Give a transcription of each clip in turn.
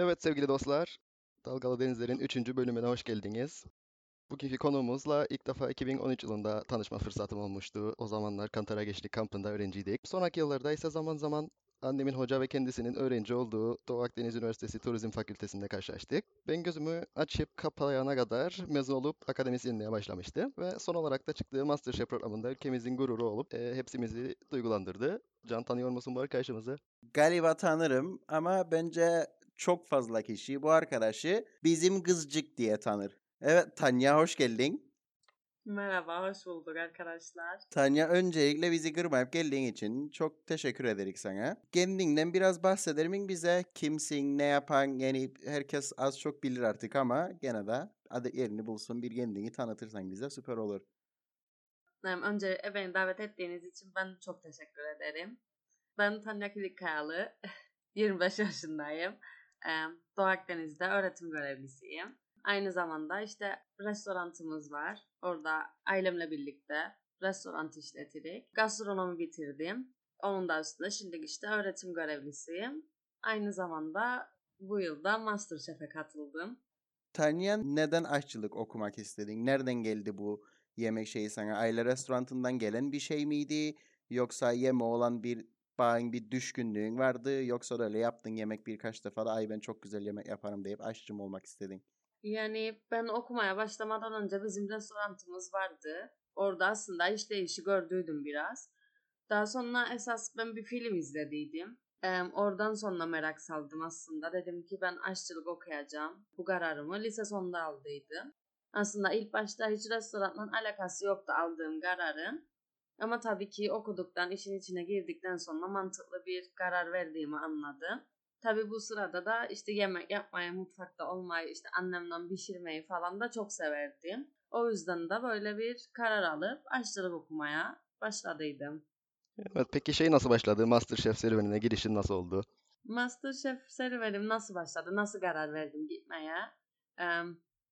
Evet sevgili dostlar, Dalgalı Denizler'in 3. bölümüne hoş geldiniz. Bugünkü konuğumuzla ilk defa 2013 yılında tanışma fırsatım olmuştu. O zamanlar Kantara Gençlik Kampı'nda öğrenciydik. Sonraki yıllarda ise zaman zaman annemin hoca ve kendisinin öğrenci olduğu Doğu Akdeniz Üniversitesi Turizm Fakültesi'nde karşılaştık. Ben gözümü açıp kapayana kadar mezun olup akademisyenliğe başlamıştım. Ve son olarak da çıktığı MasterChef programında ülkemizin gururu olup hepsimizi duygulandırdı. Can, tanıyor musun bu arkadaşımızı? Galiba tanırım ama bence çok fazla kişi bu arkadaşı bizim kızcık diye tanır. Evet Tanya, hoş geldin. Merhaba, hoş bulduk arkadaşlar. Tanya, öncelikle bizi kırmayıp geldiğin için çok teşekkür ederiz sana. Kendinden biraz bahseder misin bize? Kimsin, ne yapan? Yani herkes az çok bilir artık ama gene de adı yerini bulsun, bir kendini tanıtırsan bize süper olur. Önce beni davet ettiğiniz için ben çok teşekkür ederim. Ben Tanya Kudikkayalı, 25 yaşındayım. Doğu Akdeniz'de öğretim görevlisiyim. Aynı zamanda restorantımız var. Orada ailemle birlikte restoran işletirik. Gastronomi bitirdim. Onun da üstüne şimdi öğretim görevlisiyim. Aynı zamanda bu yılda MasterChef'e katıldım. Tanya, neden aşçılık okumak istedin? Nereden geldi bu yemek şeyi sana? Aile restoranından gelen bir şey miydi? Yoksa yeme olan bir düşkünlüğün vardı? Yoksa da öyle yaptın yemek birkaç defa da ay ben çok güzel yemek yaparım deyip aşçı mı olmak istedin? Yani ben okumaya başlamadan önce bizim restoranımız vardı. Orada aslında işi gördüydüm biraz. Daha sonra esas ben bir film izlediydim. Oradan sonra merak saldım aslında. Dedim ki ben aşçılık okuyacağım. Bu kararımı lise sonunda aldıydım. Aslında ilk başta hiç restoranla alakası yoktu aldığım kararın. Ama tabii ki okuduktan, işin içine girdikten sonra mantıklı bir karar verdiğimi anladım. Tabii bu sırada da yemek yapmayı, mutfakta olmayı, annemden pişirmeyi falan da çok severdim. O yüzden de böyle bir karar alıp aşçılık okumaya başladıydım. Evet, peki nasıl başladı? MasterChef serüvenine girişin nasıl oldu? MasterChef serüvenim nasıl başladı? Nasıl karar verdim gitmeye?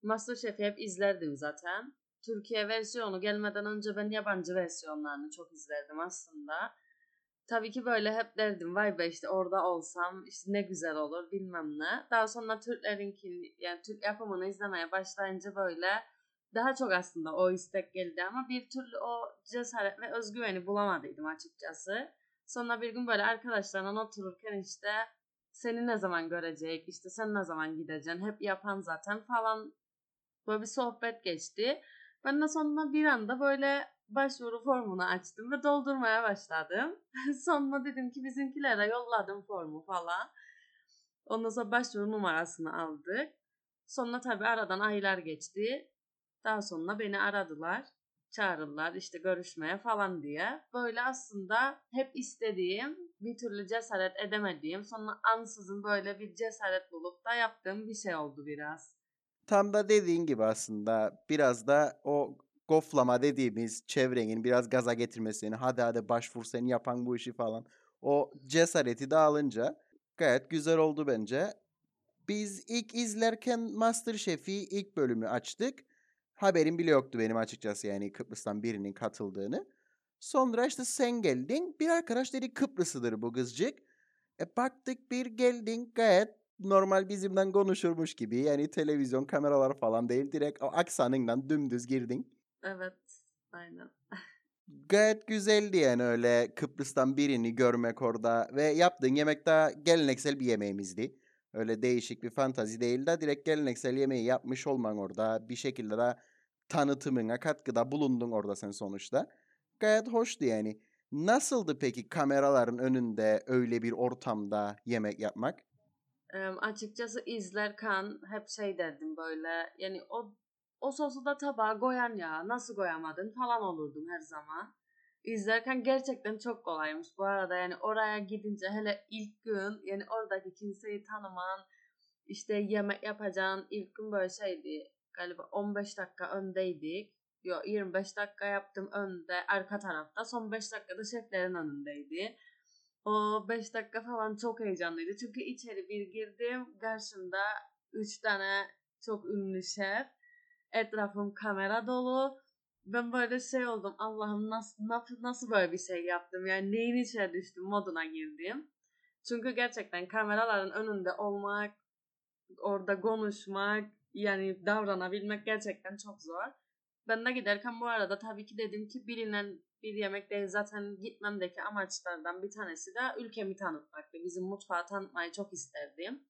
MasterChef'i hep izlerdim zaten. Türkiye versiyonu gelmeden önce ben yabancı versiyonlarını çok izlerdim aslında. Tabii ki böyle hep derdim vay be orada olsam ne güzel olur bilmem ne. Daha sonra Türk yapımını izlemeye başlayınca böyle daha çok aslında o istek geldi ama bir türlü o cesaret ve özgüveni bulamadıydım açıkçası. Sonra bir gün böyle arkadaşlarla otururken seni ne zaman görecek, sen ne zaman gideceksin, hep yapan zaten falan böyle bir sohbet geçti. Ben de sonra bir anda böyle başvuru formunu açtım ve doldurmaya başladım. Sonra dedim ki bizimkilere yolladım formu falan. Ondan sonra başvuru numarasını aldık. Sonra tabii aradan aylar geçti. Daha sonra beni aradılar. Çağırdılar görüşmeye falan diye. Böyle aslında hep istediğim, bir türlü cesaret edemediğim, sonra ansızın böyle bir cesaret bulup da yaptığım bir şey oldu biraz. Tam da dediğin gibi aslında biraz da o goflama dediğimiz çevrenin biraz gaza getirmesini, hadi başvur seni yapan bu işi falan. O cesareti de alınca gayet güzel oldu bence. Biz ilk izlerken MasterChef'i ilk bölümü açtık. Haberim bile yoktu benim açıkçası Kıbrıs'tan birinin katıldığını. Sonra sen geldin, bir arkadaş dedi Kıbrıslıdır bu kızcık. Baktık bir geldin gayet normal bizimden konuşurmuş gibi televizyon kameralar falan değil, direkt o aksanından dümdüz girdin. Evet, aynen. Gayet güzeldi öyle Kıbrıs'tan birini görmek orada ve yaptığın yemek daha geleneksel bir yemeğimizdi. Öyle değişik bir fantazi değil de direkt geleneksel yemeği yapmış olman orada bir şekilde de tanıtımına katkıda bulundun orada sen sonuçta. Gayet hoştu . Nasıldı peki kameraların önünde öyle bir ortamda yemek yapmak? Açıkçası izlerken hep derdim böyle o sosu da tabağa koyan ya nasıl koyamadın falan olurdum her zaman. İzlerken gerçekten çok kolaymış bu arada oraya gidince hele ilk gün oradaki kimseyi tanıman yemek yapacağın ilk gün böyle şeydi galiba 15 dakika öndeydik. Yok 25 dakika yaptım önde arka tarafta son 5 dakikada şeflerin önündeydi. O 5 dakika falan çok heyecanlıydı çünkü içeri bir girdim karşımda 3 tane çok ünlü şef. Etrafım kamera dolu. Ben böyle oldum. Allah'ım nasıl böyle bir şey yaptım? Neyin içine düştüm moduna girdim. Çünkü gerçekten kameraların önünde olmak orada konuşmak, yani davranabilmek gerçekten çok zor. Ben de giderken bu arada tabii ki dedim ki bilinen bir yemek değil. Zaten gitmemdeki amaçlardan bir tanesi de ülkemi tanıtmaktı. Bizim mutfağı tanıtmayı çok isterdim.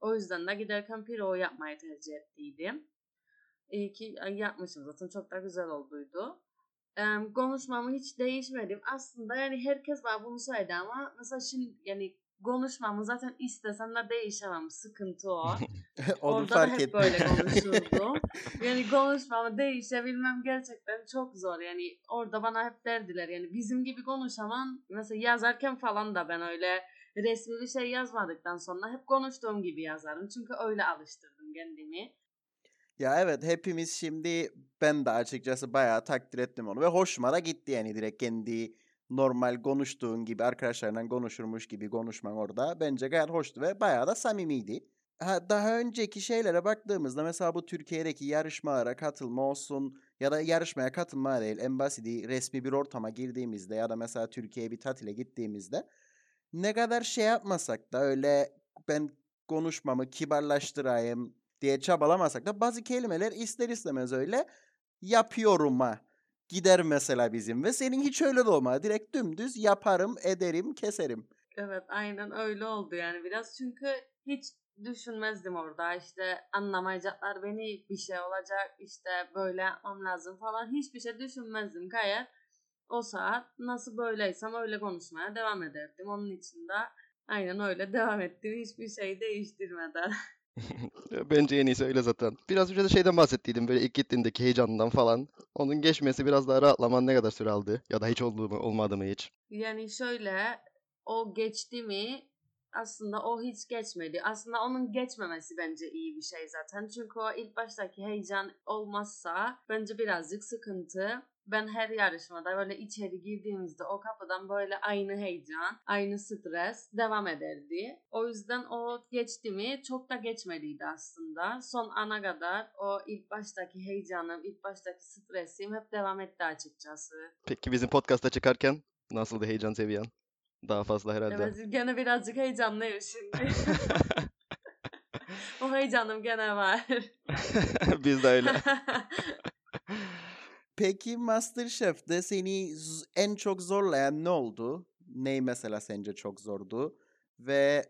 O yüzden de giderken piroğu yapmayı tercih ettiydim. İyi ki yapmışım zaten, çok da güzel olduydu. Konuşmamı hiç değişmedim. Aslında yani herkes bana bunu söyledi ama mesela şimdi yani konuşmamı zaten istesem de değişemem. Sıkıntı o. Orada da hep böyle konuşurdum. Yani konuşmamı değişebilmem gerçekten çok zor. Yani orada bana hep derdiler. Yani bizim gibi konuşamam. Mesela yazarken falan da ben öyle resmi bir şey yazmadıktan sonra hep konuştuğum gibi yazarım. Çünkü öyle alıştırdım kendimi. Ya evet, hepimiz şimdi, ben de açıkçası bayağı takdir ettim onu ve hoşuma da gitti yani direkt kendi normal konuştuğun gibi arkadaşlarından konuşurmuş gibi konuşman orada bence gayet hoştu ve bayağı da samimiydi. Daha önceki şeylere baktığımızda mesela bu Türkiye'deki yarışmalara katılma olsun ya da yarışmaya katılma değil, en basiti resmi bir ortama girdiğimizde ya da mesela Türkiye'ye bir tatile gittiğimizde ne kadar şey yapmasak da öyle ben konuşmamı kibarlaştırayım diye çabalamasak da bazı kelimeler ister istemez öyle yapıyorum'a gider mesela bizim. Ve senin hiç öyle de olma. Direkt dümdüz yaparım, ederim, keserim. Evet, aynen öyle oldu yani biraz. Çünkü hiç düşünmezdim orada. İşte anlamayacaklar beni, bir şey olacak, işte böyle yapmam lazım falan. Hiçbir şey düşünmezdim. Gayet o saat nasıl böyleysem öyle konuşmaya devam ederdim. Onun için de aynen öyle devam ettim. Hiçbir şey değiştirmeden. Bence en iyisi öyle zaten. Biraz önce de şeyden bahsettiydim, böyle ilk gittiğindeki heyecanından falan. Onun geçmesi, biraz daha rahatlaman ne kadar süre aldı? Ya da hiç olmadı mı hiç? Yani şöyle, o geçti mi? Aslında o hiç geçmedi. Aslında onun geçmemesi bence iyi bir şey zaten. Çünkü o ilk baştaki heyecan olmazsa bence birazcık sıkıntı. Ben her yarışmada böyle içeri girdiğimizde o kapıdan böyle aynı heyecan, aynı stres devam ederdi. O yüzden o geçti mi? Çok da geçmediydi aslında. Son ana kadar o ilk baştaki heyecanım, ilk baştaki stresim hep devam etti açıkçası. Peki bizim podcast'a çıkarken nasıldı heyecan seviyen? Daha fazla herhalde. Evet, gene birazcık heyecanlıyım şimdi. O heyecanım gene var. Biz de öyle. Peki MasterChef'de seni en çok zorlayan ne oldu? Ney mesela sence çok zordu? Ve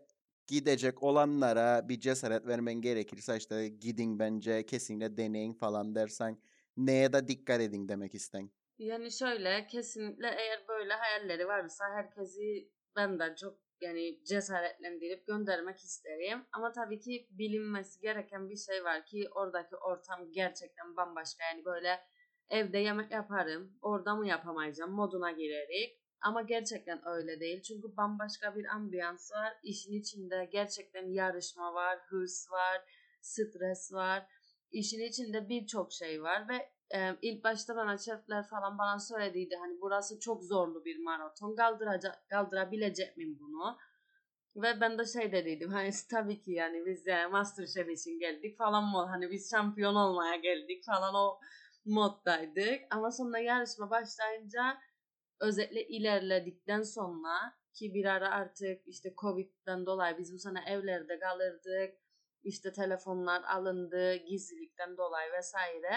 gidecek olanlara bir cesaret vermen gerekirse işte gidin bence, kesinlikle deneyin falan dersen neye de dikkat edin demek isten? Yani şöyle, kesinlikle eğer böyle hayalleri varsa herkesi ben de çok yani cesaretlendirip göndermek isterim. Ama tabii ki bilinmesi gereken bir şey var ki oradaki ortam gerçekten bambaşka. Yani böyle evde yemek yaparım, orada mı yapamayacağım moduna girerek. Ama gerçekten öyle değil. Çünkü bambaşka bir ambiyans var. İşin içinde gerçekten yarışma var, hırs var, stres var. İşin içinde birçok şey var ve ilk başta bana şefler falan bana söylediydi. Hani burası çok zorlu bir maraton. Kaldırabilecek miyim bunu? Ve ben de şey dediydim. Hani tabii ki yani biz yani MasterChef için geldik falan mı? Hani biz şampiyon olmaya geldik falan o moddaydık. Ama sonra yarışma başlayınca özellikle ilerledikten sonra ki bir ara artık işte Covid'den dolayı biz bu sene evlerde kalırdık. İşte telefonlar alındı gizlilikten dolayı vesaire.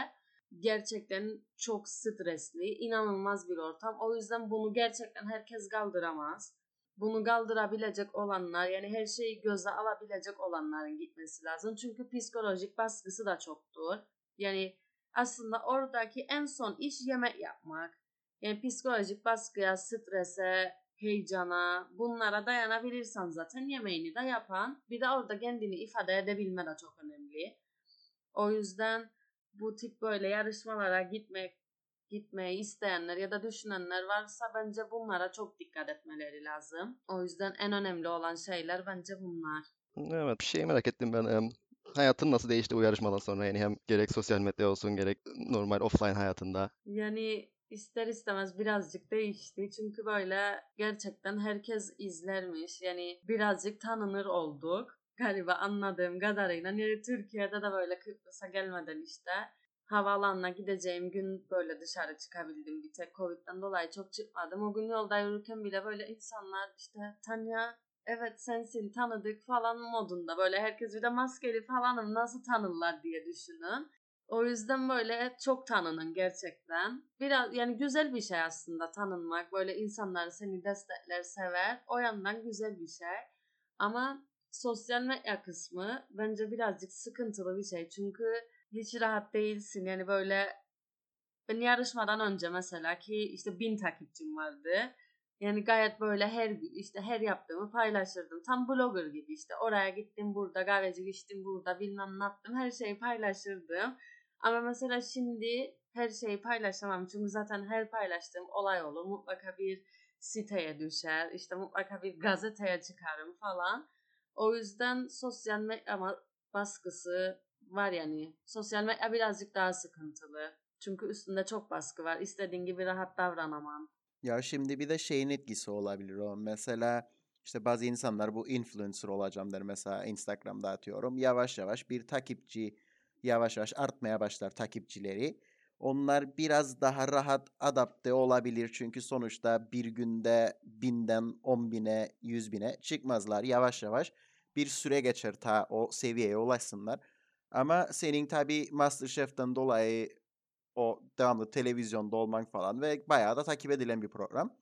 Gerçekten çok stresli, inanılmaz bir ortam. O yüzden bunu gerçekten herkes kaldıramaz. Bunu kaldırabilecek olanlar, yani her şeyi göze alabilecek olanların gitmesi lazım. Çünkü psikolojik baskısı da çoktur. Yani aslında oradaki en son iş yemek yapmak. Yani psikolojik baskıya, strese, heyecana, bunlara dayanabilirsen zaten yemeğini de yapan. Bir de orada kendini ifade edebilme de çok önemli. O yüzden bu tip böyle yarışmalara gitmeyi isteyenler ya da düşünenler varsa bence bunlara çok dikkat etmeleri lazım. O yüzden en önemli olan şeyler bence bunlar. Evet, bir şey merak ettim ben. Hayatın nasıl değişti bu yarışmadan sonra? Yani hem gerek sosyal medya olsun gerek normal offline hayatında. Yani ister istemez birazcık değişti. Çünkü böyle gerçekten herkes izlermiş. Yani birazcık tanınır olduk. Galiba anladığım kadarıyla yani Türkiye'de de böyle Kıbrıs'a gelmeden işte havaalanına gideceğim gün böyle dışarı çıkabildim bir tek. Covid'den dolayı çok çıkmadım. O gün yolda yürürken bile böyle insanlar işte Tanya evet sensin tanıdık falan modunda böyle herkes bir de maskeli falanım nasıl tanırlar diye düşünün. O yüzden böyle çok tanının gerçekten. Biraz yani güzel bir şey aslında tanınmak. Böyle insanlar seni destekler, sever. O yandan güzel bir şey. Ama sosyal medya kısmı bence birazcık sıkıntılı bir şey. Çünkü hiç rahat değilsin. Yani böyle ben yarışmadan önce mesela ki işte 1000 takipçim vardı. Yani gayet böyle her gün işte her yaptığımı paylaşırdım. Tam blogger gibi işte oraya gittim burada, kahveci içtim burada, bilmem ne yaptım. Her şeyi paylaşırdım. Ama mesela şimdi her şeyi paylaşamam. Çünkü zaten her paylaştığım olay olur. Mutlaka bir siteye düşer. İşte mutlaka bir gazeteye çıkarım falan. O yüzden sosyal medya baskısı var yani. Sosyal medya birazcık daha sıkıntılı. Çünkü üstünde çok baskı var. İstediğin gibi rahat davranamam. Ya şimdi bir de şeyin etkisi olabilir o. Mesela işte bazı insanlar bu influencer olacağım der. Mesela Instagram'da atıyorum. Yavaş yavaş bir takipçi yavaş yavaş artmaya başlar takipçileri. Onlar biraz daha rahat adapte olabilir. Çünkü sonuçta bir günde 1000'den 10.000'e 100.000'e çıkmazlar. Yavaş yavaş bir süre geçer ta o seviyeye ulaşsınlar. Ama senin tabii MasterChef'ten dolayı o devamlı televizyonda olman falan ve bayağı da takip edilen bir program.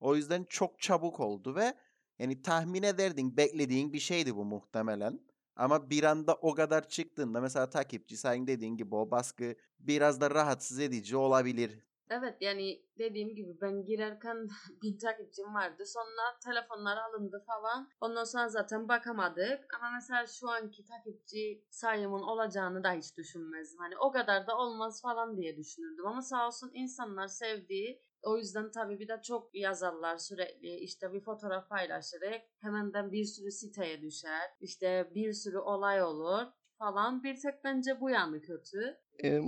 O yüzden çok çabuk oldu ve yani tahmin ederdin, beklediğin bir şeydi bu muhtemelen. Ama bir anda o kadar çıktığında mesela takipçi senin dediğin gibi o baskı biraz da rahatsız edici olabilir. Evet yani dediğim gibi ben girerken 1000 takipçim vardı. Sonra telefonlar alındı falan. Ondan sonra zaten bakamadık. Ama mesela şu anki takipçi sayımın olacağını da hiç düşünmezdim. Hani o kadar da olmaz falan diye düşünürdüm. Ama sağ olsun insanlar sevdiği. O yüzden tabii bir de çok yazarlar sürekli. İşte bir fotoğraf paylaşarak hemenden bir sürü siteye düşer. İşte bir sürü olay olur falan. Bir tek bence bu yanı kötü.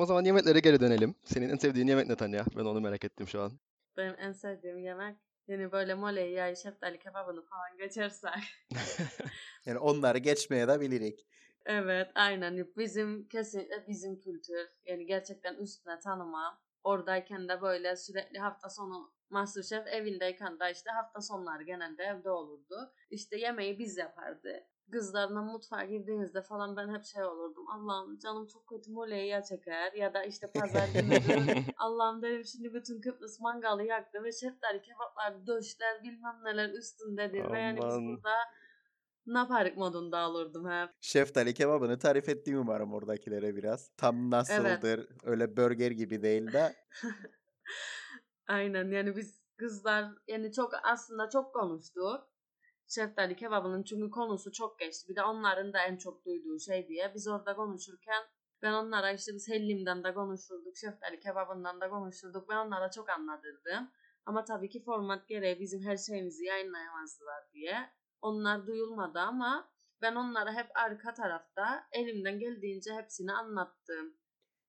O zaman yemeklere geri dönelim. Senin en sevdiğin yemek ne Tanya? Ben onu merak ettim şu an. Benim en sevdiğim yemek yani böyle moleyi, yayı, şeftali kebabını falan geçersek. Yani onları geçmeye de bilirik. Evet aynen. Bizim kesinlikle bizim kültür. Yani gerçekten üstüne tanıma. Oradayken de böyle sürekli hafta sonu MasterChef evindeyken de işte hafta sonları genelde evde olurdu. İşte yemeği biz yapardı. Kızlarla mutfağa girdiğinizde falan ben hep şey olurdum. Allah'ım canım çok kötü moleyi ya çeker ya da işte pazar günü Allah'ım derim şimdi bütün Kıbrıs mangalı yaktı ve şefler, kebaplar, döşler bilmem neler üstündedir. Aman. Ve yani biz burada naparik modunda olurdum hep. Şeftali kebabını tarif ettiğim umarım oradakilere biraz. Tam nasıldır evet. Öyle burger gibi değil de. Aynen yani biz kızlar yani çok aslında çok konuştuk. Şeftali kebabının çünkü konusu çok geçti. Bir de onların da en çok duyduğu şey diye. Biz orada konuşurken ben onlara işte biz hellimden de konuşurduk. Şeftali kebabından da konuşurduk. Ben onlara çok anlatırdım. Ama tabii ki format gereği bizim her şeyimizi yayınlayamazdılar diye. Onlar duyulmadı ama ben onlara hep arka tarafta elimden geldiğince hepsini anlattım.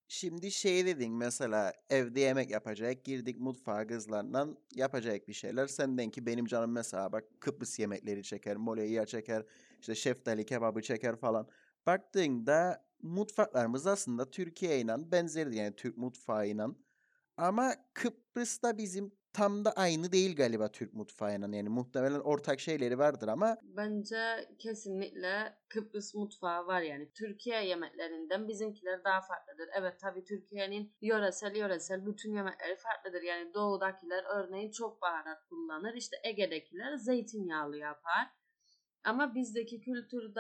Şimdi şey dedin mesela evde yemek yapacak girdik mutfağa kızlarla yapacak bir şeyler. Senden ki benim canım mesela bak Kıbrıs yemekleri çeker, moleyi çeker, işte şeftali kebabı çeker falan. Baktığında mutfaklarımız aslında Türkiye'yle benzerdi yani Türk mutfağıyla. Ama Kıbrıs'ta bizim tam da aynı değil galiba Türk mutfağıyla yani muhtemelen ortak şeyleri vardır ama. Bence kesinlikle Kıbrıs mutfağı var yani Türkiye yemeklerinden bizimkiler daha farklıdır. Evet tabii Türkiye'nin yöresel bütün yemekleri farklıdır yani doğudakiler örneğin çok baharat kullanır işte Ege'dekiler zeytinyağlı yapar. Ama bizdeki kültür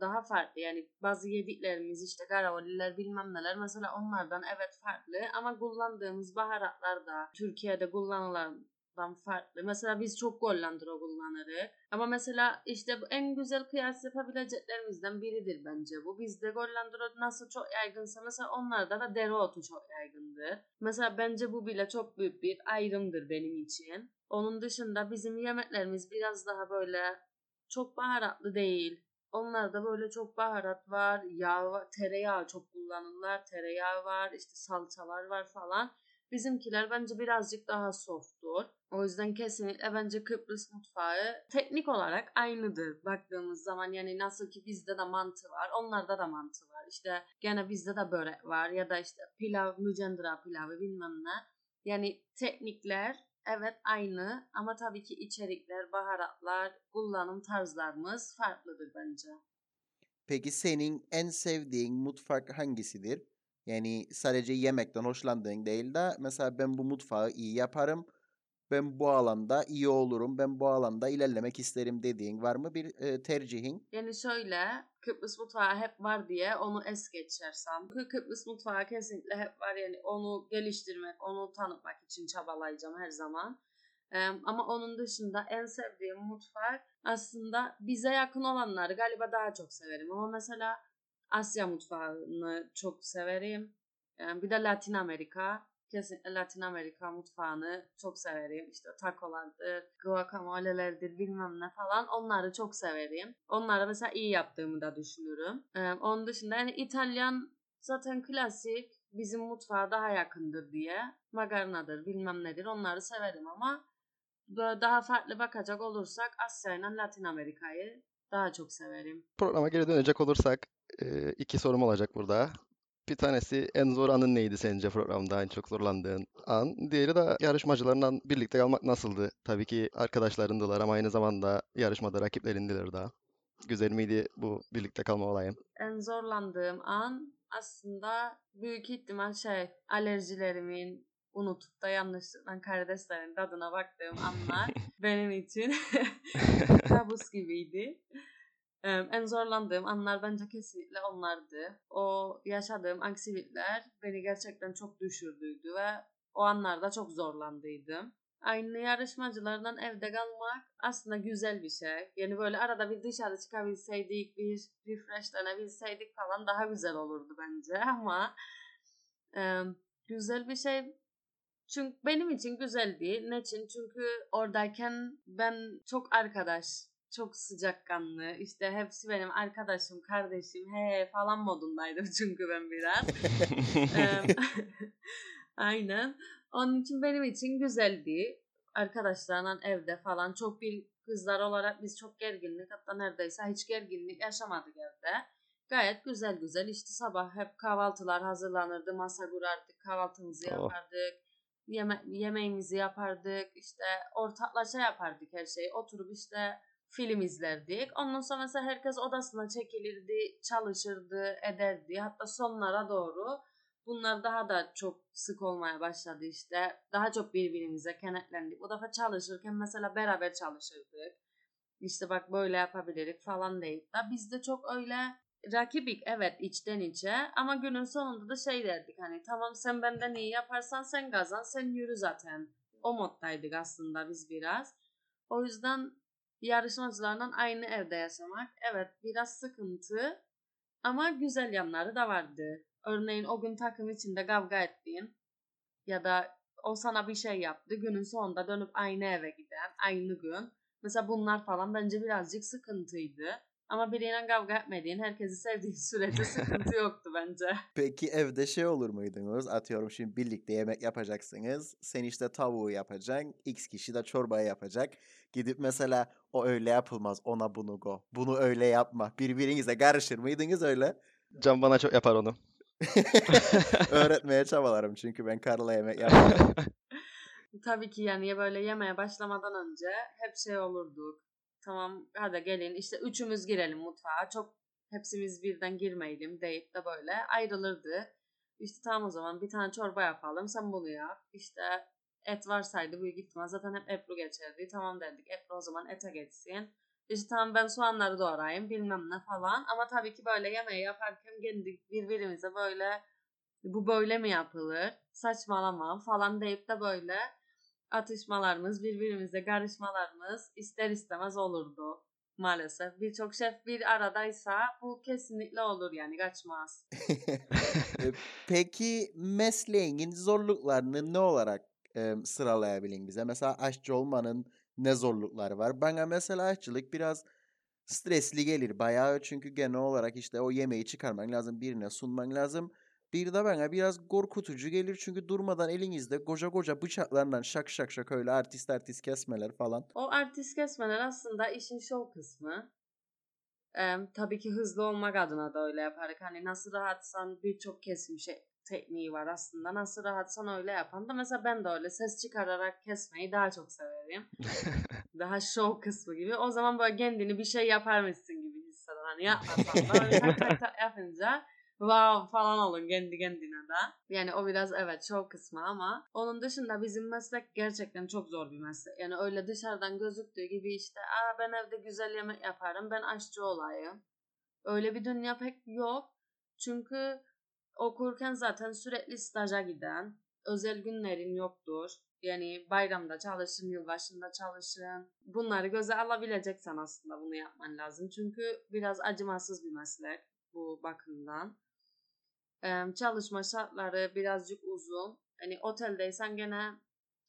daha farklı yani bazı yediklerimiz işte garavaliler bilmem neler mesela onlardan evet farklı ama kullandığımız baharatlar da Türkiye'de kullanılanlardan farklı. Mesela biz çok Gollandro kullanırız ama mesela işte en güzel kıyas yapabileceklerimizden biridir bence bu. Bizde Gollandro nasıl çok yaygınsa mesela onlarda da dereotu çok yaygındır. Mesela bence bu bile çok büyük bir ayrımdır benim için. Onun dışında bizim yemeklerimiz biraz daha böyle çok baharatlı değil. Onlarda böyle çok baharat var, yağ var, tereyağı çok kullanırlar, tereyağı var, işte salçalar var falan. Bizimkiler bence birazcık daha softtur. O yüzden kesinlikle bence Kıbrıs mutfağı teknik olarak aynıdır baktığımız zaman. Yani nasıl ki bizde de mantı var, onlarda da mantı var. İşte gene bizde de börek var ya da işte pilav, mücendira pilavı bilmem ne. Yani teknikler Evet aynı ama tabii ki içerikler, baharatlar, kullanım tarzlarımız farklıdır bence. Peki senin en sevdiğin mutfak hangisidir? Yani sadece yemekten hoşlandığın değil de mesela ben bu mutfağı iyi yaparım, ben bu alanda iyi olurum, ben bu alanda ilerlemek isterim dediğin var mı bir tercihin? Yani şöyle, Kıbrıs mutfağı hep var diye onu es geçersem. Kıbrıs mutfağı kesinlikle hep var, yani onu geliştirmek, onu tanıtmak için çabalayacağım her zaman. Ama onun dışında en sevdiğim mutfak aslında bize yakın olanları galiba daha çok severim. Ama mesela Asya mutfağını çok severim. Bir de Latin Amerika. Kesinlikle Latin Amerika mutfağını çok severim. İşte takolardır, guacamole'lerdir bilmem ne falan. Onları çok severim. Onları mesela iyi yaptığımı da düşünürüm. Onun dışında yani İtalyan zaten klasik. Bizim mutfağa daha yakındır diye. Makarnadır, bilmem nedir. Onları severim ama böyle daha farklı bakacak olursak Asya ile Latin Amerika'yı daha çok severim. Programa geri dönecek olursak iki sorum olacak burada. Bir tanesi en zor anın neydi sence programda en çok zorlandığın an? Diğeri de yarışmacılarla birlikte kalmak nasıldı? Tabii ki arkadaşlarındılar ama aynı zamanda yarışmada rakiplerindiler daha. Güzel miydi bu birlikte kalma olayım? En zorlandığım an aslında büyük ihtimal alerjilerimin unutup da yanlışlıkla karideslerin tadına baktığım anlar benim için kabus gibiydi. En zorlandığım anlar bence kesinlikle onlardı. O yaşadığım anksiyeteler beni gerçekten çok düşürdüydü ve o anlarda çok zorlandıydım. Aynı yarışmacılardan evde kalmak aslında güzel bir şey. Yani böyle arada bir dışarı çıkabilseydik, bir refreshlenebilseydik falan daha güzel olurdu bence. Ama güzel bir şey. Çünkü benim için güzeldi. Niçin? Çünkü oradayken ben çok arkadaş, çok sıcakkanlı, işte hepsi benim arkadaşım, kardeşim, he falan modundaydım çünkü ben biraz. Aynen. Onun için benim için güzeldi. Arkadaşlarla evde falan çok bir kızlar olarak biz çok gerginlik, hatta neredeyse hiç gerginlik yaşamadık evde. Gayet güzel güzel işte sabah hep kahvaltılar hazırlanırdı, masa kurardık, kahvaltımızı yapardık. Yemeğimizi yapardık, işte ortaklaşa yapardık her şeyi. Oturup işte film izlerdik. Ondan sonra mesela herkes odasına çekilirdi, çalışırdı, ederdi. Hatta sonlara doğru bunlar daha da çok sık olmaya başladı işte. Daha çok birbirimize kenetlendik. O defa çalışırken mesela beraber çalışırdık. İşte bak böyle yapabilirik falan deyip de biz de çok öyle rakibik, evet, içten içe ama günün sonunda da derdik hani tamam sen benden iyi yaparsan sen kazan, sen yürü zaten. O moddaydık aslında biz biraz. O yüzden yarışmacılarla aynı evde yaşamak, evet, biraz sıkıntı ama güzel yanları da vardı. Örneğin o gün takım içinde kavga ettiğin ya da o sana bir şey yaptı, günün sonunda dönüp aynı eve giden, aynı gün. Mesela bunlar falan bence birazcık sıkıntıydı. Ama biriyle kavga etmediğin, herkesi sevdiğin sürece sıkıntı yoktu bence. Peki evde olur muydunuz? Atıyorum şimdi birlikte yemek yapacaksınız. Sen işte tavuğu yapacaksın. X kişi de çorbayı yapacak. Gidip mesela o öyle yapılmaz. Ona bunu go. Bunu öyle yapma. Birbirinize karışır mıydınız öyle? Can bana çok yapar onu. Öğretmeye çabalarım çünkü ben Karla yemek yapmam. Tabii ki yani böyle yemeğe başlamadan önce hep olurduk. Tamam hadi gelin işte üçümüz girelim mutfağa, çok hepsimiz birden girmeyelim deyip de böyle ayrılırdı. İşte tamam o zaman bir tane çorba yapalım, sen bunu yap. İşte et varsaydı büyük ihtimal zaten hep Ebru geçerdi. Tamam derdik Ebru o zaman ete geçsin. İşte tamam ben soğanları doğrayayım bilmem ne falan. Ama tabii ki böyle yemeği yaparken kendi birbirimize böyle bu böyle mi yapılır, saçmalama falan deyip de böyle atışmalarımız, birbirimize karışmalarımız ister istemez olurdu maalesef. Birçok şef bir aradaysa bu kesinlikle olur yani, kaçmaz. Peki mesleğinin zorluklarını ne olarak sıralayabilin bize? Mesela aşçı olmanın ne zorlukları var? Bana mesela aşçılık biraz stresli gelir bayağı, çünkü genel olarak işte o yemeği çıkarman lazım, birine sunman lazım. Bir de bana biraz korkutucu gelir çünkü durmadan elinizde koca bıçaklarla şak öyle artist kesmeler falan. O artist kesmeler aslında işin şov kısmı. Tabii ki hızlı olmak adına da öyle yaparız. Hani nasıl rahatsan birçok kesim tekniği var aslında. Nasıl rahatsan öyle yapan da. Mesela ben de öyle ses çıkararak kesmeyi daha çok severim. Daha show kısmı gibi. O zaman böyle kendini bir şey yaparmışsın gibi hisseden. Hani yapmasam da öyle yapınca wow falan olun kendi kendine de. Yani o biraz evet show kısmı ama onun dışında bizim meslek gerçekten çok zor bir meslek. Yani öyle dışarıdan gözüktüğü gibi işte ben evde güzel yemek yaparım, ben aşçı olayım. Öyle bir dünya pek yok. Çünkü okurken zaten sürekli staja giden, özel günlerin yoktur. Yani bayramda çalışın, yılbaşında çalışın. Bunları göze alabileceksen aslında bunu yapman lazım. Çünkü biraz acımasız bir meslek bu bakımdan. Çalışma şartları birazcık uzun. Hani oteldeysen gene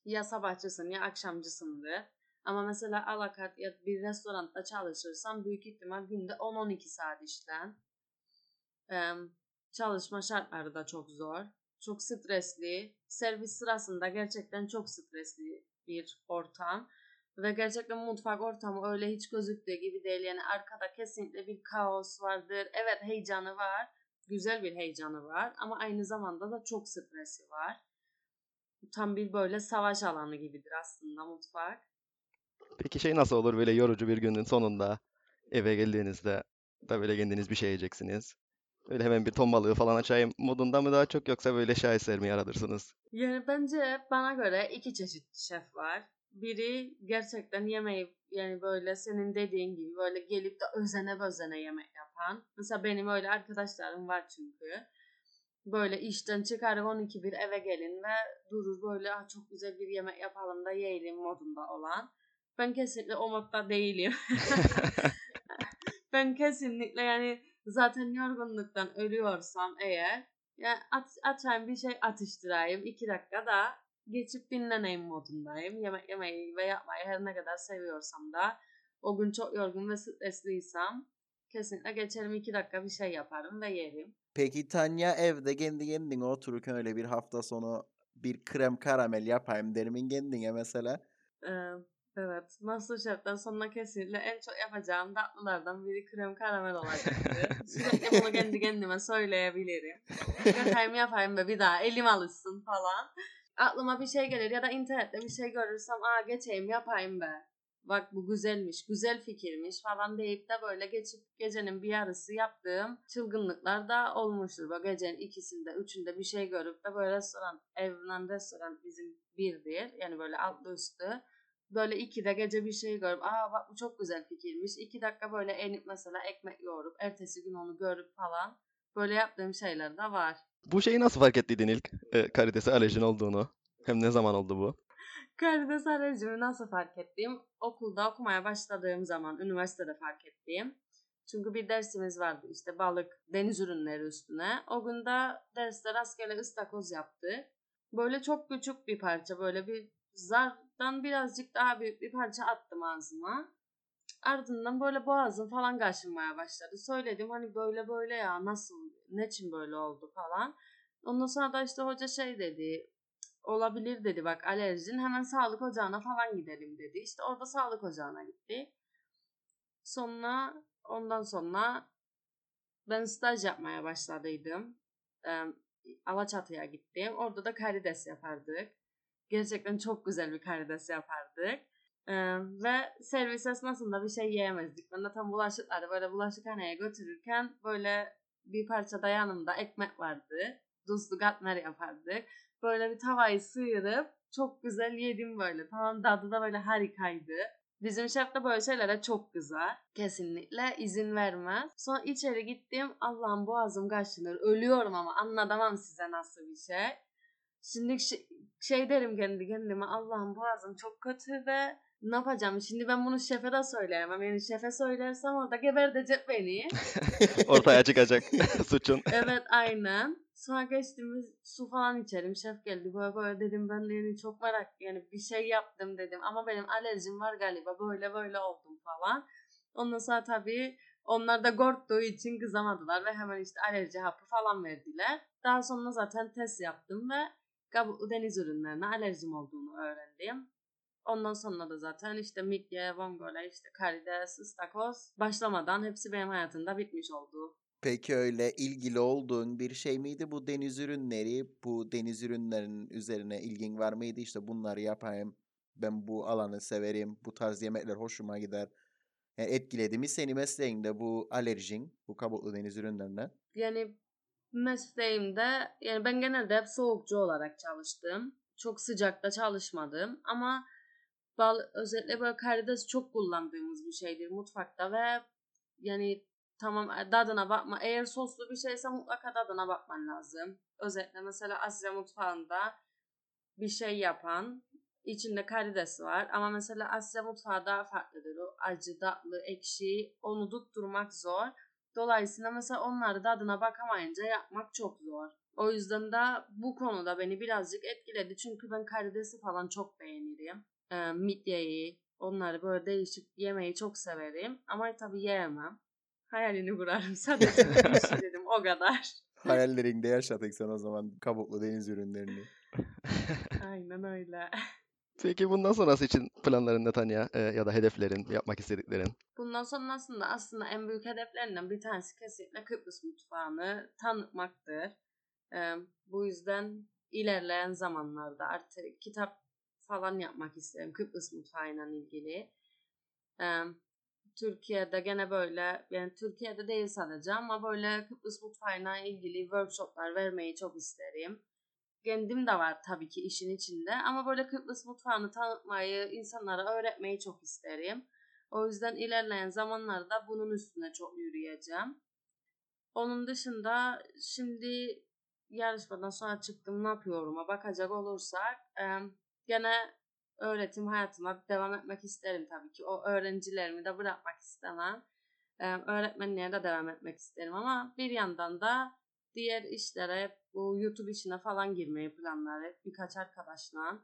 ya sabahçısın ya akşamcısındır. Ama mesela alakart ya bir restoranda çalışırsan büyük ihtimal günde 10-12 saat işten. Çalışma şartları da çok zor. Çok stresli. Servis sırasında gerçekten çok stresli bir ortam. Ve gerçekten mutfak ortamı öyle hiç gözüktüğü gibi değil. Yani arkada kesinlikle bir kaos vardır. Evet heyecanı var. Güzel bir heyecanı var. Ama aynı zamanda da çok stresi var. Tam bir böyle savaş alanı gibidir aslında mutfak. Peki şey nasıl olur böyle yorucu bir günün sonunda eve geldiğinizde da böyle kendiniz bir şey yiyeceksiniz. Öyle hemen bir ton balığı falan açayım modunda mı daha çok yoksa böyle şaheser mi yaratırsınız? Yani bence bana göre iki çeşit şef var. Biri gerçekten yemeği yani böyle senin dediğin gibi böyle gelip de özene bözene yemek yapan. Mesela benim öyle arkadaşlarım var çünkü. Böyle işten çıkar 12-1 eve gelin ve durur böyle çok güzel bir yemek yapalım da yiyelim modunda olan. Ben kesinlikle o modda değilim. Ben kesinlikle yani... Zaten yorgunluktan ölüyorsam eğer yani açayım bir şey atıştırayım 2 dakika da geçip dinleneyim modundayım. Yemek yemeyi ve yapmayı her ne kadar seviyorsam da o gün çok yorgun ve stresliysam kesinlikle geçerim 2 dakika bir şey yaparım ve yerim. Peki Tanya evde kendi kendine otururken öyle bir hafta sonu bir krem karamel yapayım derimin kendine mesela? Evet, MasterChef'ten sonra kesinlikle en çok yapacağım tatlılardan biri krem karamel olacaktı. Sürekli bunu kendi kendime söyleyebilirim. Yapayım ve bir daha elim alışsın falan. Aklıma bir şey gelir ya da internette bir şey görürsem geçeyim yapayım be. Bak bu güzelmiş, güzel fikirmiş falan deyip de böyle geçip gecenin bir yarısı yaptığım çılgınlıklar da olmuştur. Bak gecenin 2'sinde, 3'ünde bir şey görüp de böyle restoran bizim birdir. Yani böyle altlı üstü. Böyle 2'de gece bir şey görüp bak bu çok güzel fikirmiş. 2 dakika böyle enip mesela ekmek yoğurup ertesi gün onu görüp falan böyle yaptığım şeyler de var. Bu şeyi nasıl fark ettiydin ilk karidese alerjin olduğunu? Hem ne zaman oldu bu? Karides alerjimi nasıl fark ettiğim? Okulda okumaya başladığım zaman üniversitede fark ettiğim. Çünkü bir dersimiz vardı işte balık deniz ürünleri üstüne. O gün de derste rastgele ıstakoz yaptık. Böyle çok küçük bir parça böyle bir zardan birazcık daha büyük bir parça attım ağzıma. Ardından böyle boğazım falan kaşınmaya başladı. Söyledim hani böyle ya nasıl, ne için böyle oldu falan. Ondan sonra da işte hoca şey dedi, olabilir dedi bak alerjin hemen sağlık ocağına falan gidelim dedi. İşte orada sağlık ocağına gitti. Ondan sonra ben staj yapmaya başladıydım. Alaçatı'ya gittim. Orada da karides yapardık. Gerçekten çok güzel bir karides yapardık. Ve servis esnasında bir şey yiyemezdik. Ben de tam bulaşıkları böyle bulaşıkhaneye götürürken böyle bir parça da yanımda ekmek vardı. Duzlu katmer yapardık. Böyle bir tavayı sıyırıp çok güzel yedim böyle. Tamam tadı da böyle harikaydı. Bizim şef de böyle şeylere çok kızar. Kesinlikle izin vermez. Sonra içeri gittim. Allah'ım boğazım kaşınır. Ölüyorum ama anlatamam size nasıl bir şey. Şimdi şey derim kendi kendime Allah'ım boğazım çok kötü ve ne yapacağım? Şimdi ben bunu şefe de söyleyemem. Yani şefe söylersem orada geberdecek beni. Ortaya çıkacak suçun. Evet aynen. Sonra geçtiğimiz su falan içerim. Şef geldi böyle dedim ben de yani çok merak yani bir şey yaptım dedim. Ama benim alerjim var galiba böyle oldum falan. Ondan sonra tabii onlar da korktuğu için kızamadılar ve hemen işte alerji hapı falan verdiler. Daha sonra zaten test yaptım ve kabuklu deniz ürünlerine alerjim olduğunu öğrendim. Ondan sonra da zaten işte midye, vongola, işte karides, ıstakoz başlamadan hepsi benim hayatımda bitmiş oldu. Peki öyle ilgili olduğun bir şey miydi bu deniz ürünleri? Bu deniz ürünlerinin üzerine ilgin var mıydı? İşte bunları yapayım, ben bu alanı severim, bu tarz yemekler hoşuma gider. Yani etkiledi mi seni mesleğinde bu alerjin, bu kabuklu deniz ürünlerine? Yani mesleğimde, yani ben genelde hep soğukçu olarak çalıştım. Çok sıcakta çalışmadım ama özellikle böyle karides çok kullandığımız bir şeydir mutfakta ve yani tamam tadına bakma. Eğer soslu bir şeyse mutlaka tadına bakman lazım. Özellikle mesela Asya mutfağında bir şey yapan, içinde karides var ama mesela Asya mutfağı daha farklıdır. O acı, tatlı, ekşi, onu tutturmak zor. Dolayısıyla mesela onları tadına bakamayınca yapmak çok zor. O yüzden de bu konuda beni birazcık etkiledi. Çünkü ben karidesi falan çok beğenirim. Midyeyi, onları böyle değişik yemeği çok severim. Ama tabii yiyemem. Hayalini kurarım. Sadece dedim o kadar. Hayallerinde yaşadık sen o zaman kabuklu deniz ürünlerini. Aynen öyle. Peki bundan sonrası için planların ne Tanya ya da hedeflerin, yapmak istediklerin? Bundan sonrasında aslında en büyük hedeflerinden bir tanesi kesinlikle Kıbrıs mutfağını tanıtmaktır. Bu yüzden ilerleyen zamanlarda artık kitap falan yapmak isterim Kıbrıs mutfağıyla ilgili. Türkiye'de gene böyle, yani Türkiye'de değil sadece ama böyle Kıbrıs mutfağıyla ilgili workshoplar vermeyi çok isterim. Kendim de var tabii ki işin içinde ama böyle Kıbrıs mutfağını tanıtmayı, insanlara öğretmeyi çok isterim. O yüzden ilerleyen zamanlarda bunun üstüne çok yürüyeceğim. Onun dışında şimdi yarışmadan sonra çıktım ne yapıyorum'a bakacak olursak gene öğretim hayatıma devam etmek isterim tabii ki. O öğrencilerimi de bırakmak istemem. Öğretmenliğe de devam etmek isterim ama bir yandan da diğer işlere, bu YouTube işine falan girmeyi planlarım birkaç arkadaşla.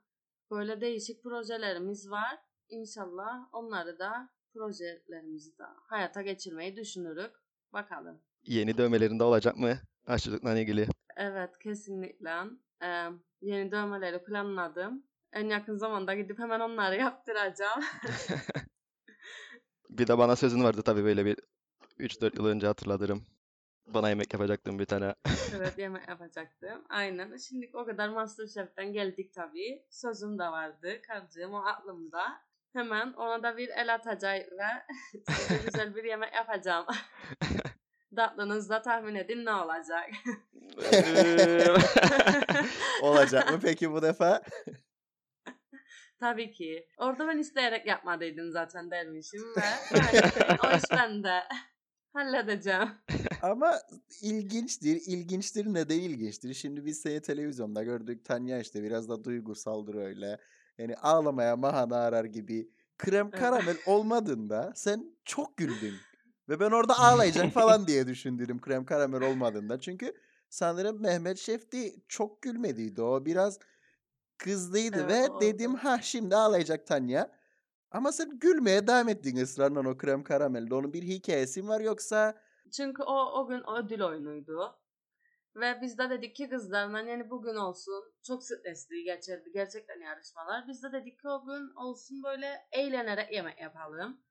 Böyle değişik projelerimiz var. İnşallah onları da, projelerimizi de hayata geçirmeyi düşünürük. Bakalım. Yeni dövmelerinde olacak mı? Aşçılıkla ilgili. Evet, kesinlikle. Yeni dövmeleri planladım. En yakın zamanda gidip hemen onları yaptıracağım. Bir de bana sözün vardı tabii böyle bir 3-4 yıl önce hatırlarım. Bana yemek yapacaktım bir tane. Evet, yemek yapacaktım. Aynen. Şimdi o kadar MasterChef'ten geldik tabii. Sözüm de vardı. Karıcığım o aklımda. Hemen ona da bir el atacağım ve size güzel bir yemek yapacağım. Tatlınızda tahmin edin ne olacak? Olacak mı peki bu defa? Tabii ki. Orada ben isteyerek yapmadıydım zaten dermişim ve o iş bende. Halledeceğim. Ama ilginçtir ne de ilginçtir. Şimdi biz seni televizyonda gördük. Tanya işte biraz da duygusaldır öyle. Yani ağlamaya mahana arar gibi. Krem karamel olmadığında sen çok güldün. Ve ben orada ağlayacak falan diye düşündüm krem karamel olmadığında. Çünkü sanırım Mehmet Şef'ti çok gülmediydi. O biraz kızdıydı evet, ve oldu. Dedim şimdi ağlayacak Tanya. Ama sen gülmeye devam ettin ısrarla o krem karamelde. Onun bir hikayesi mi var yoksa? Çünkü o gün ödül oyunuydu. Ve biz de dedik ki kızlarla yani bugün olsun. Çok stresli geçirdi gerçekten yarışmalar. Biz de dedik ki o gün olsun böyle eğlenerek yemek yapalım.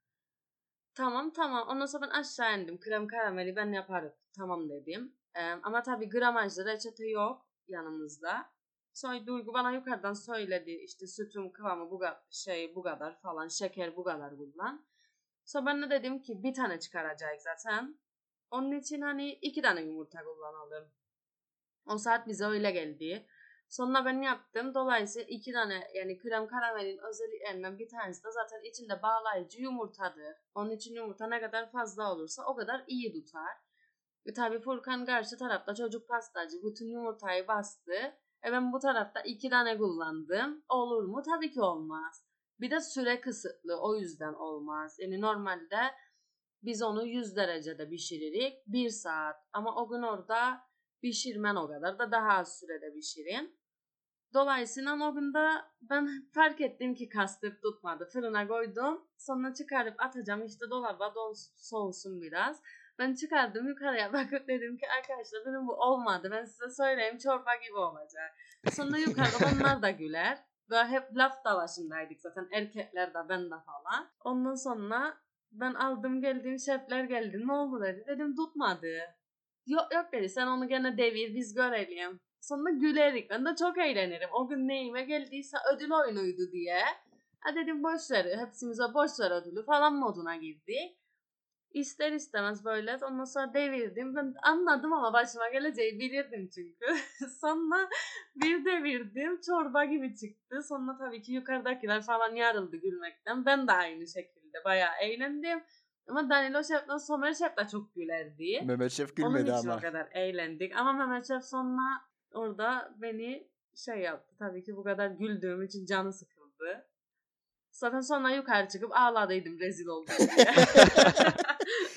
Tamam. Ondan sonra ben aşağı indim. Krem karameli ben yaparım. Tamam dedim. Ama tabii gramajlı reçete yok yanımızda. Sonra Duygu bana yukarıdan söyledi. İşte sütün kıvamı bu kadar falan. Şeker bu kadar bundan. Sonra ben de dedim ki bir tane çıkaracağız zaten. Onun için hani 2 tane yumurta kullanalım. O saat bize öyle geldi. Sonra ben yaptım. Dolayısıyla 2 tane yani krem karamelin özelliklerinden bir tanesi de zaten içinde bağlayıcı yumurtadır. Onun için yumurta ne kadar fazla olursa o kadar iyi tutar. Tabii Furkan karşı tarafta çocuk pastacı bütün yumurtayı bastı. Ben bu tarafta 2 tane kullandım. Olur mu? Tabii ki olmaz. Bir de süre kısıtlı. O yüzden olmaz. Yani normalde biz onu 100 derecede pişiririk. 1 saat. Ama o gün orada pişirmen o kadar da daha az sürede pişirin. Dolayısıyla o gün de ben fark ettim ki kastıp tutmadı. Fırına koydum. Sonra çıkarıp atacağım. İşte dolaba soğusun biraz. Ben çıkardım yukarıya bakıp dedim ki arkadaşlar benim bu olmadı. Ben size söyleyeyim çorba gibi olacak. Sonra yukarıda onlar da güler. Böyle hep laf dalaşındaydık zaten erkekler de ben de falan. Ondan sonra ben aldım geldim şefler geldi ne oldu dedi. Dedim tutmadı. Yok yok dedi, sen onu gene devir, biz görelim. Sonra gülerik. Ben de çok eğlenirim. O gün neyime geldiyse ödül oyunuydu diye. Ha dedim boş ver, hepsimize boş ver ödülü falan moduna girdi. İster istemez böyle. Ondan sonra devirdim. Ben anladım ama başıma geleceği bilirdim çünkü. Sonra bir devirdim. Çorba gibi çıktı. Sonra tabii ki yukarıdakiler falan yarıldı gülmekten. Ben de aynı şekilde bayağı eğlendim. Ama Danilo Şef'le Somer Şef de çok gülerdi. Mehmet Şef gülmedi ama. Onun için o kadar eğlendik. Ama Mehmet Şef sonra orada beni şey yaptı. Tabii ki bu kadar güldüğüm için canı sıkıldı. Zaten sonra yukarı çıkıp ağladıydım rezil oldum diye.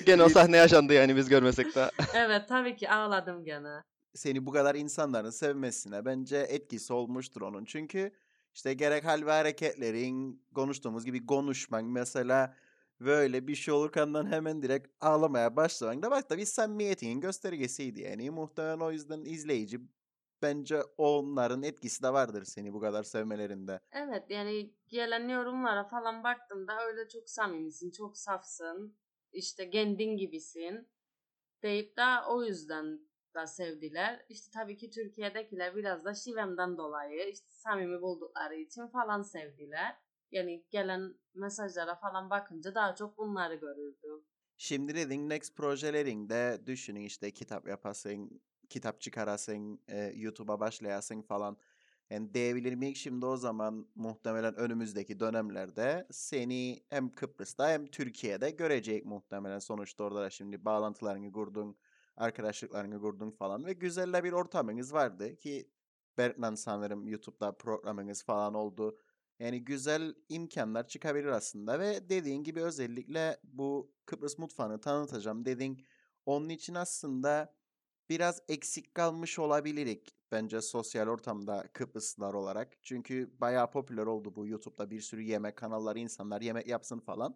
Gene o sahne yaşandı yani biz görmesek de. Evet tabii ki ağladım gene. Seni bu kadar insanların sevmesine bence etkisi olmuştur onun. Çünkü işte gerek hal ve hareketlerin, konuştuğumuz gibi konuşman mesela, böyle bir şey olurken hemen direkt ağlamaya başlaman da bak tabii samimiyetinin göstergesiydi yani. Muhtemelen o yüzden izleyici, bence onların etkisi de vardır seni bu kadar sevmelerinde. Evet yani gelen yorumlara falan baktım da öyle çok samimisin, çok safsın, işte kendin gibisin deyip de o yüzden da sevdiler. İşte tabii ki Türkiye'dekiler biraz da şivemden dolayı işte samimi buldukları için falan sevdiler. Yani gelen mesajlara falan bakınca daha çok bunları görürdüm. Şimdi dedin next projelerinde düşünün işte kitap yapasın, kitap çıkarasın, YouTube'a başlayasın falan. Yani diyebilir miyim şimdi o zaman muhtemelen önümüzdeki dönemlerde seni hem Kıbrıs'ta hem Türkiye'de görecek muhtemelen. Sonuçta orada da şimdi bağlantılarını kurdun, arkadaşlıklarını kurdun falan ve güzel bir ortamınız vardı ki Berkman sanırım YouTube'da programınız falan oldu. Yani güzel imkanlar çıkabilir aslında ve dediğin gibi özellikle bu Kıbrıs mutfağını tanıtacağım dedin. Onun için aslında biraz eksik kalmış olabilirik bence sosyal ortamda Kıbrıslılar olarak. Çünkü bayağı popüler oldu bu YouTube'da bir sürü yemek kanalları, insanlar yemek yapsın falan.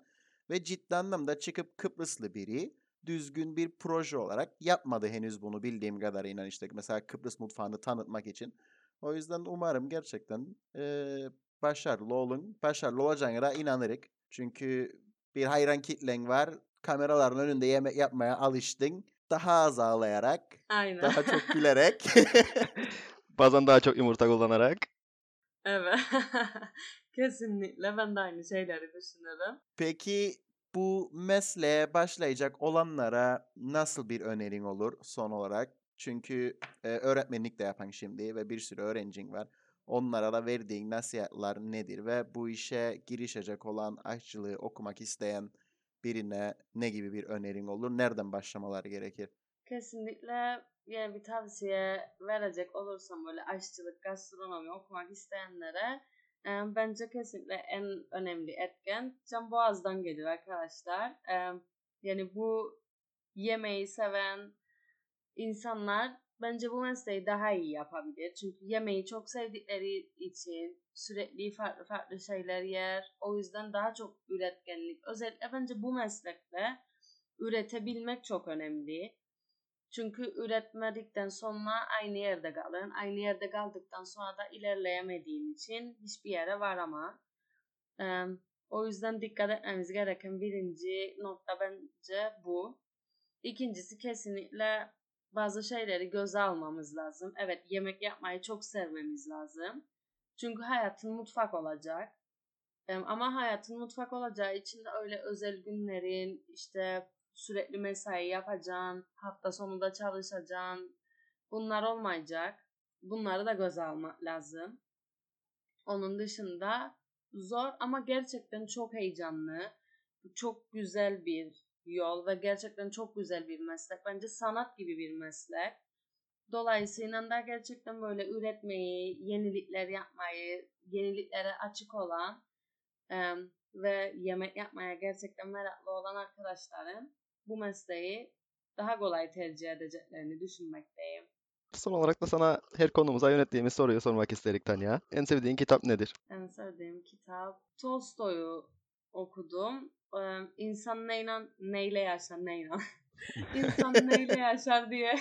Ve ciddi anlamda çıkıp Kıbrıslı biri düzgün bir proje olarak yapmadı henüz bunu bildiğim kadarıyla işte mesela Kıbrıs mutfağını tanıtmak için. O yüzden umarım gerçekten... başarılı olun. Başarılı olacağına da inanırık. Çünkü bir hayran kitlen var. Kameraların önünde yemek yapmaya alıştın. Daha az ağlayarak, aynen, daha çok gülerek. Bazen daha çok yumurta kullanarak. Evet. Kesinlikle. Ben de aynı şeyleri düşünüyorum. Peki bu mesleğe başlayacak olanlara nasıl bir önerin olur son olarak? Çünkü öğretmenlik de yapan şimdi ve bir sürü öğrencin var. Onlara da verdiğin nasihatler nedir ve bu işe girişecek olan, aşçılığı okumak isteyen birine ne gibi bir önerin olur? Nereden başlamaları gerekir? Kesinlikle yani bir tavsiye verecek olursam böyle aşçılık, gastronomi okumak isteyenlere bence kesinlikle en önemli etken can boğazdan geliyor arkadaşlar. Yani bu yemeği seven insanlar bence bu mesleği daha iyi yapabilir. Çünkü yemeği çok sevdikleri için sürekli farklı farklı şeyler yer. O yüzden daha çok üretkenlik. Özellikle bence bu meslekte üretebilmek çok önemli. Çünkü üretmedikten sonra aynı yerde kalın. Aynı yerde kaldıktan sonra da ilerleyemediğin için hiçbir yere varamaz. O yüzden dikkat etmemiz gereken birinci nokta bence bu. İkincisi kesinlikle bazı şeyleri göze almamız lazım. Evet, yemek yapmayı çok sevmemiz lazım. Çünkü hayatın mutfak olacak. Ama hayatın mutfak olacağı için de öyle özel günlerin, işte sürekli mesai yapacaksın, hafta sonu da çalışacaksın. Bunlar olmayacak. Bunları da göze almak lazım. Onun dışında zor ama gerçekten çok heyecanlı, çok güzel bir yol ve gerçekten çok güzel bir meslek. Bence sanat gibi bir meslek. Dolayısıyla da gerçekten böyle üretmeyi, yenilikler yapmayı, yeniliklere açık olan ve yemek yapmaya gerçekten meraklı olan arkadaşların bu mesleği daha kolay tercih edeceklerini düşünmekteyim. Son olarak da sana her konumuza yönettiğimiz soruyu sormak istedik Tanya. En sevdiğin kitap nedir? En sevdiğim kitap Tolstoy'u okudum. İnsan neyle yaşar, neyle? İnsan neyle yaşar diye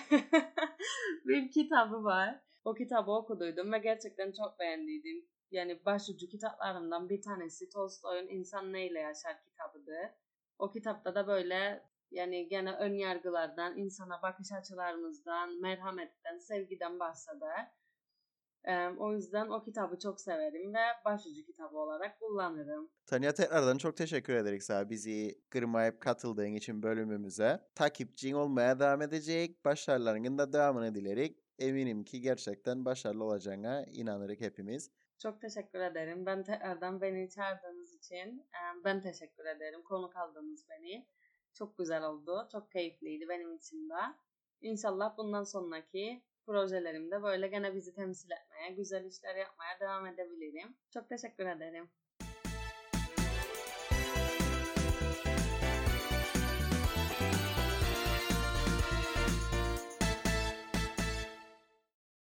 bir kitabı var. O kitabı okuduydum ve gerçekten çok beğendiydim. Yani başucu kitaplarımdan bir tanesi Tolstoy'un İnsan Neyle Yaşar kitabıdır. O kitapta da böyle Yani gene ön yargılardan, insana bakış açılarımızdan, merhametten, sevgiden bahseder. O yüzden o kitabı çok severim ve başucu kitabı olarak kullanırım. Tanya, tekrardan çok teşekkür ederiz abi. Bizi kırmayıp katıldığın için bölümümüze. Takipçin olmaya devam edecek. Başarılarının da devamını dilerim. Eminim ki gerçekten başarılı olacağına inanırız hepimiz. Çok teşekkür ederim. Ben tekrardan beni çağırdığınız için ben teşekkür ederim. Konuk aldınız beni. Çok güzel oldu. Çok keyifliydi benim için de. İnşallah bundan sonraki projelerimde böyle gene bizi temsil etmeye, güzel işler yapmaya devam edebilirim. Çok teşekkür ederim.